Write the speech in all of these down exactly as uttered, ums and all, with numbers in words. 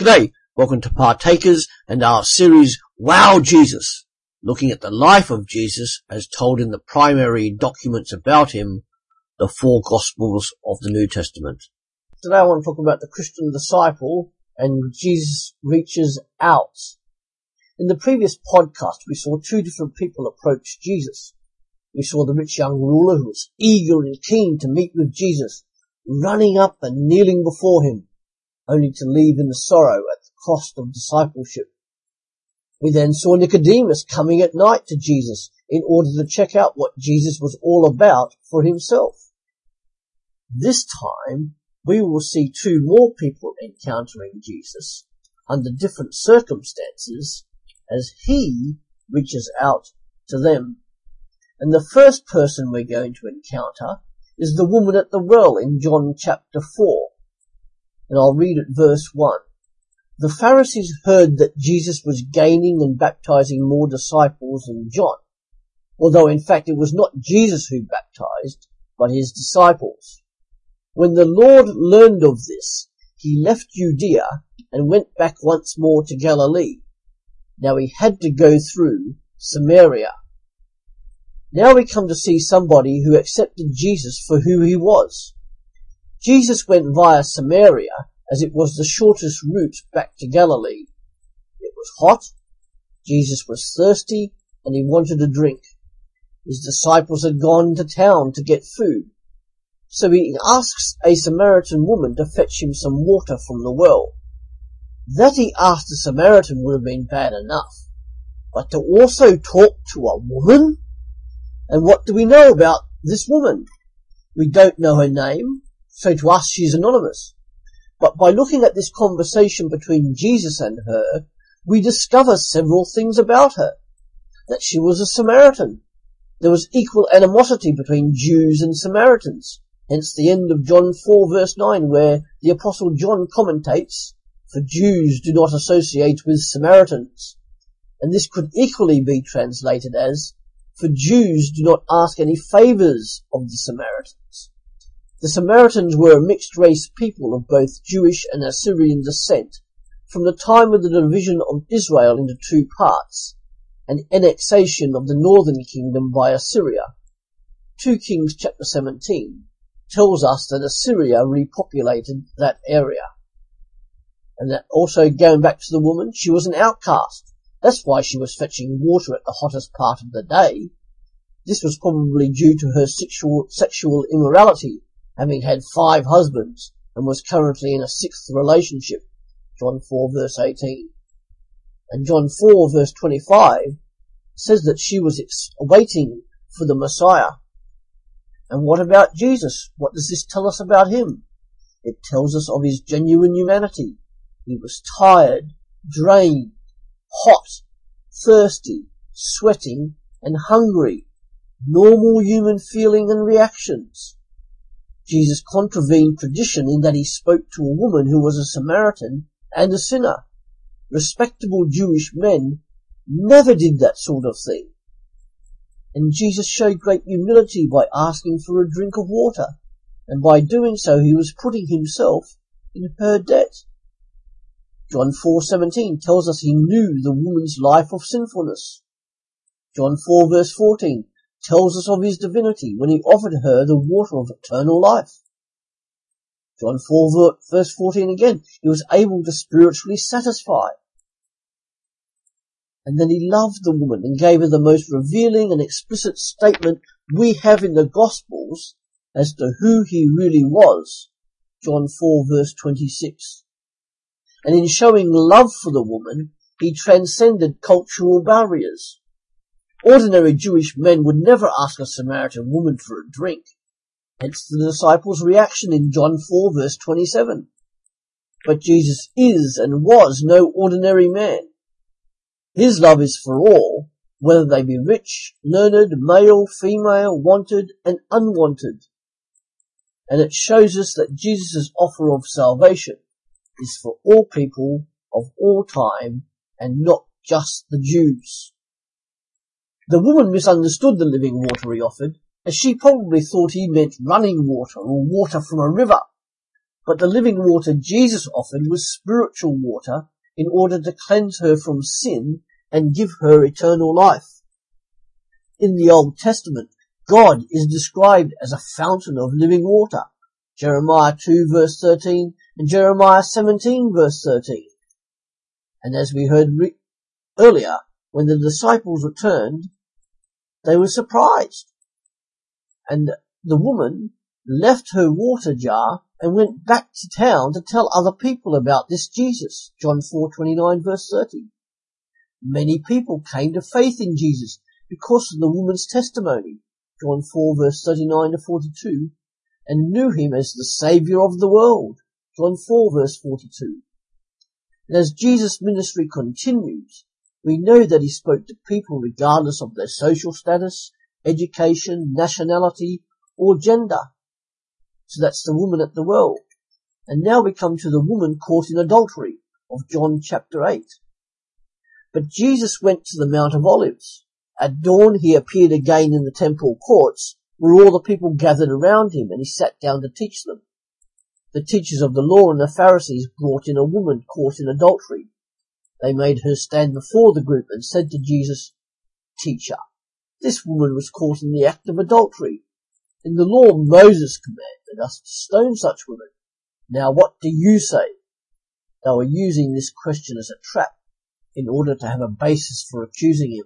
G'day, welcome to Partakers and our series Wow Jesus, looking at the life of Jesus as told in the primary documents about him, the four Gospels of the New Testament. Today I want to talk about the Christian disciple and Jesus reaches out. In the previous podcast we saw two different people approach Jesus. We saw the rich young ruler who was eager and keen to meet with Jesus, running up and kneeling before him, only to leave in the sorrow at the cost of discipleship. We then saw Nicodemus coming at night to Jesus in order to check out what Jesus was all about for himself. This time, we will see two more people encountering Jesus under different circumstances as he reaches out to them. And the first person we're going to encounter is the woman at the well in John chapter four. And I'll read at verse one. The Pharisees heard that Jesus was gaining and baptizing more disciples than John, although in fact it was not Jesus who baptized, but his disciples. When the Lord learned of this, he left Judea and went back once more to Galilee. Now he had to go through Samaria. Now we come to see somebody who accepted Jesus for who he was. Jesus went via Samaria as it was the shortest route back to Galilee. It was hot, Jesus was thirsty, and he wanted a drink. His disciples had gone to town to get food. So he asks a Samaritan woman to fetch him some water from the well. That he asked a Samaritan would have been bad enough, but to also talk to a woman? And what do we know about this woman? We don't know her name. So to us, she's anonymous. But by looking at this conversation between Jesus and her, we discover several things about her. That she was a Samaritan. There was equal animosity between Jews and Samaritans. Hence the end of John four verse nine, where the Apostle John commentates, "For Jews do not associate with Samaritans." And this could equally be translated as, "For Jews do not ask any favors of the Samaritans." The Samaritans were a mixed-race people of both Jewish and Assyrian descent from the time of the division of Israel into two parts, and annexation of the northern kingdom by Assyria. Second Kings chapter seventeen tells us that Assyria repopulated that area. And that also, going back to the woman, she was an outcast. That's why she was fetching water at the hottest part of the day. This was probably due to her sexual, sexual immorality, having had five husbands, and was currently in a sixth relationship, John four verse eighteen. And John four verse twenty-five says that she was ex- waiting for the Messiah. And what about Jesus? What does this tell us about him? It tells us of his genuine humanity. He was tired, drained, hot, thirsty, sweating, and hungry. Normal human feeling and reactions. Jesus contravened tradition in that he spoke to a woman who was a Samaritan and a sinner. Respectable Jewish men never did that sort of thing. And Jesus showed great humility by asking for a drink of water, and by doing so he was putting himself in her debt. John four seventeen tells us he knew the woman's life of sinfulness. John four verse fourteen tells us of his divinity when he offered her the water of eternal life. John four verse fourteen again, he was able to spiritually satisfy. And then he loved the woman and gave her the most revealing and explicit statement we have in the Gospels as to who he really was. John four verse twenty-six. And in showing love for the woman, he transcended cultural barriers. Ordinary Jewish men would never ask a Samaritan woman for a drink, hence the disciples' reaction in John four verse twenty-seven. But Jesus is and was no ordinary man. His love is for all, whether they be rich, learned, male, female, wanted, and unwanted. And it shows us that Jesus' offer of salvation is for all people of all time and not just the Jews. The woman misunderstood the living water he offered, as she probably thought he meant running water or water from a river. But the living water Jesus offered was spiritual water in order to cleanse her from sin and give her eternal life. In the Old Testament, God is described as a fountain of living water. Jeremiah two verse thirteen and Jeremiah seventeen verse thirteen. And as we heard re- earlier, when the disciples returned, they were surprised. And the woman left her water jar and went back to town to tell other people about this Jesus. John four twenty-nine verse thirty. Many people came to faith in Jesus because of the woman's testimony. John four verse thirty-nine to forty-two. And knew him as the Saviour of the world. John four verse forty-two. And as Jesus' ministry continues, we know that he spoke to people regardless of their social status, education, nationality, or gender. So that's the woman at the well. And now we come to the woman caught in adultery of John chapter eight. But Jesus went to the Mount of Olives. At dawn he appeared again in the temple courts, where all the people gathered around him, and he sat down to teach them. The teachers of the law and the Pharisees brought in a woman caught in adultery. They made her stand before the group and said to Jesus, "Teacher, this woman was caught in the act of adultery. In the law, Moses commanded us to stone such women. Now what do you say?" They were using this question as a trap in order to have a basis for accusing him.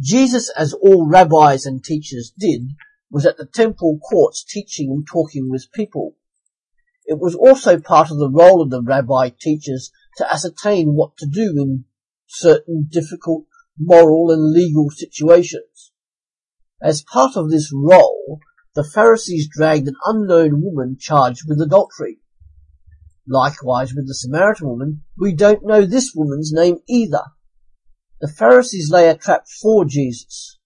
Jesus, as all rabbis and teachers did, was at the temple courts teaching and talking with people. It was also part of the role of the rabbi teachers to ascertain what to do in certain difficult moral and legal situations. As part of this role, the Pharisees dragged an unknown woman charged with adultery. Likewise with the Samaritan woman, we don't know this woman's name either. The Pharisees lay a trap for Jesus.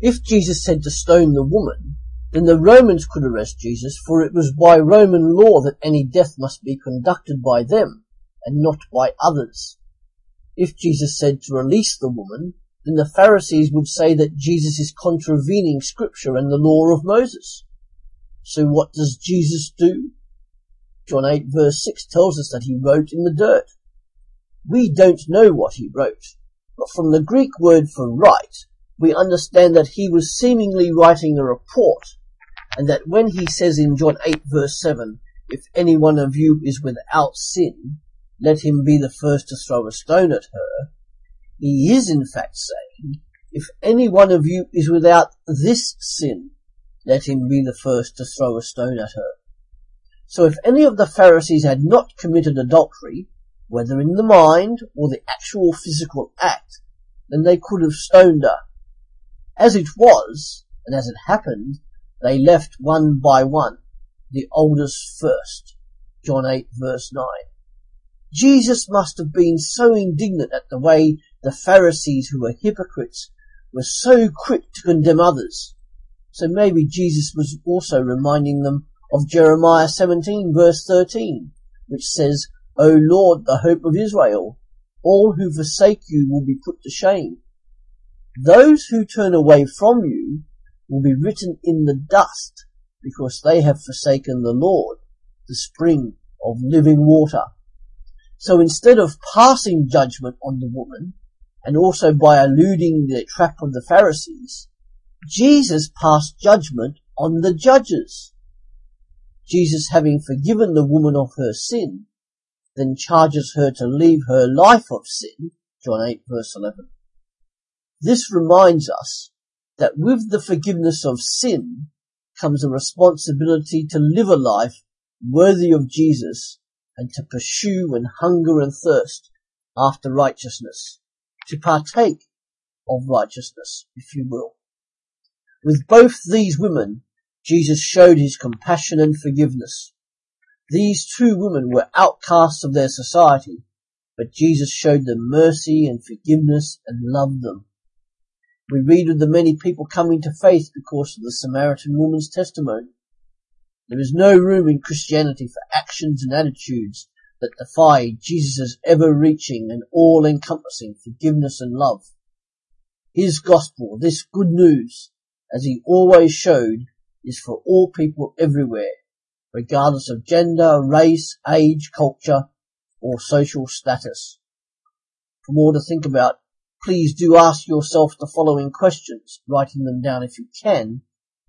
If Jesus said to stone the woman, then the Romans could arrest Jesus, for it was by Roman law that any death must be conducted by them and not by others. If Jesus said to release the woman, then the Pharisees would say that Jesus is contravening Scripture and the law of Moses. So what does Jesus do? John eight verse six tells us that he wrote in the dirt. We don't know what he wrote. But from the Greek word for write, we understand that he was seemingly writing a report, and that when he says in John eight verse seven, "If any one of you is without sin, let him be the first to throw a stone at her," he is in fact saying, if any one of you is without this sin, let him be the first to throw a stone at her. So if any of the Pharisees had not committed adultery, whether in the mind or the actual physical act, then they could have stoned her. As it was, and as it happened, they left one by one, the oldest first. John eight verse nine. Jesus must have been so indignant at the way the Pharisees, who were hypocrites, were so quick to condemn others. So maybe Jesus was also reminding them of Jeremiah seventeen verse thirteen, which says, "O Lord, the hope of Israel, all who forsake you will be put to shame. Those who turn away from you will be written in the dust, because they have forsaken the Lord, the spring of living water." So instead of passing judgment on the woman, and also by eluding the trap of the Pharisees, Jesus passed judgment on the judges. Jesus, having forgiven the woman of her sin, then charges her to leave her life of sin, John eight verse eleven. This reminds us that with the forgiveness of sin comes a responsibility to live a life worthy of Jesus and to pursue and hunger and thirst after righteousness, to partake of righteousness, if you will. With both these women, Jesus showed his compassion and forgiveness. These two women were outcasts of their society, but Jesus showed them mercy and forgiveness and loved them. We read of the many people coming to faith because of the Samaritan woman's testimony. There is no room in Christianity for actions and attitudes that defy Jesus' ever-reaching and all-encompassing forgiveness and love. His gospel, this good news, as he always showed, is for all people everywhere, regardless of gender, race, age, culture, or social status. For more to think about, please do ask yourself the following questions, writing them down if you can,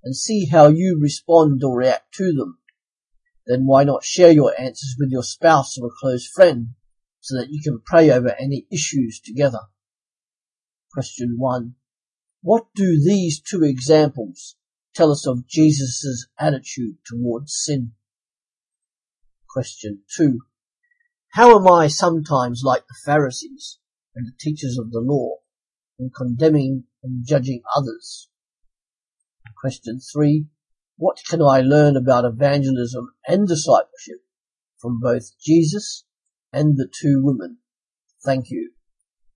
and see how you respond or react to them. Then why not share your answers with your spouse or a close friend, so that you can pray over any issues together. Question one. What do these two examples tell us of Jesus' attitude towards sin? Question two. How am I sometimes like the Pharisees and the teachers of the law in condemning and judging others? Question three. What can I learn about evangelism and discipleship from both Jesus and the two women? Thank you.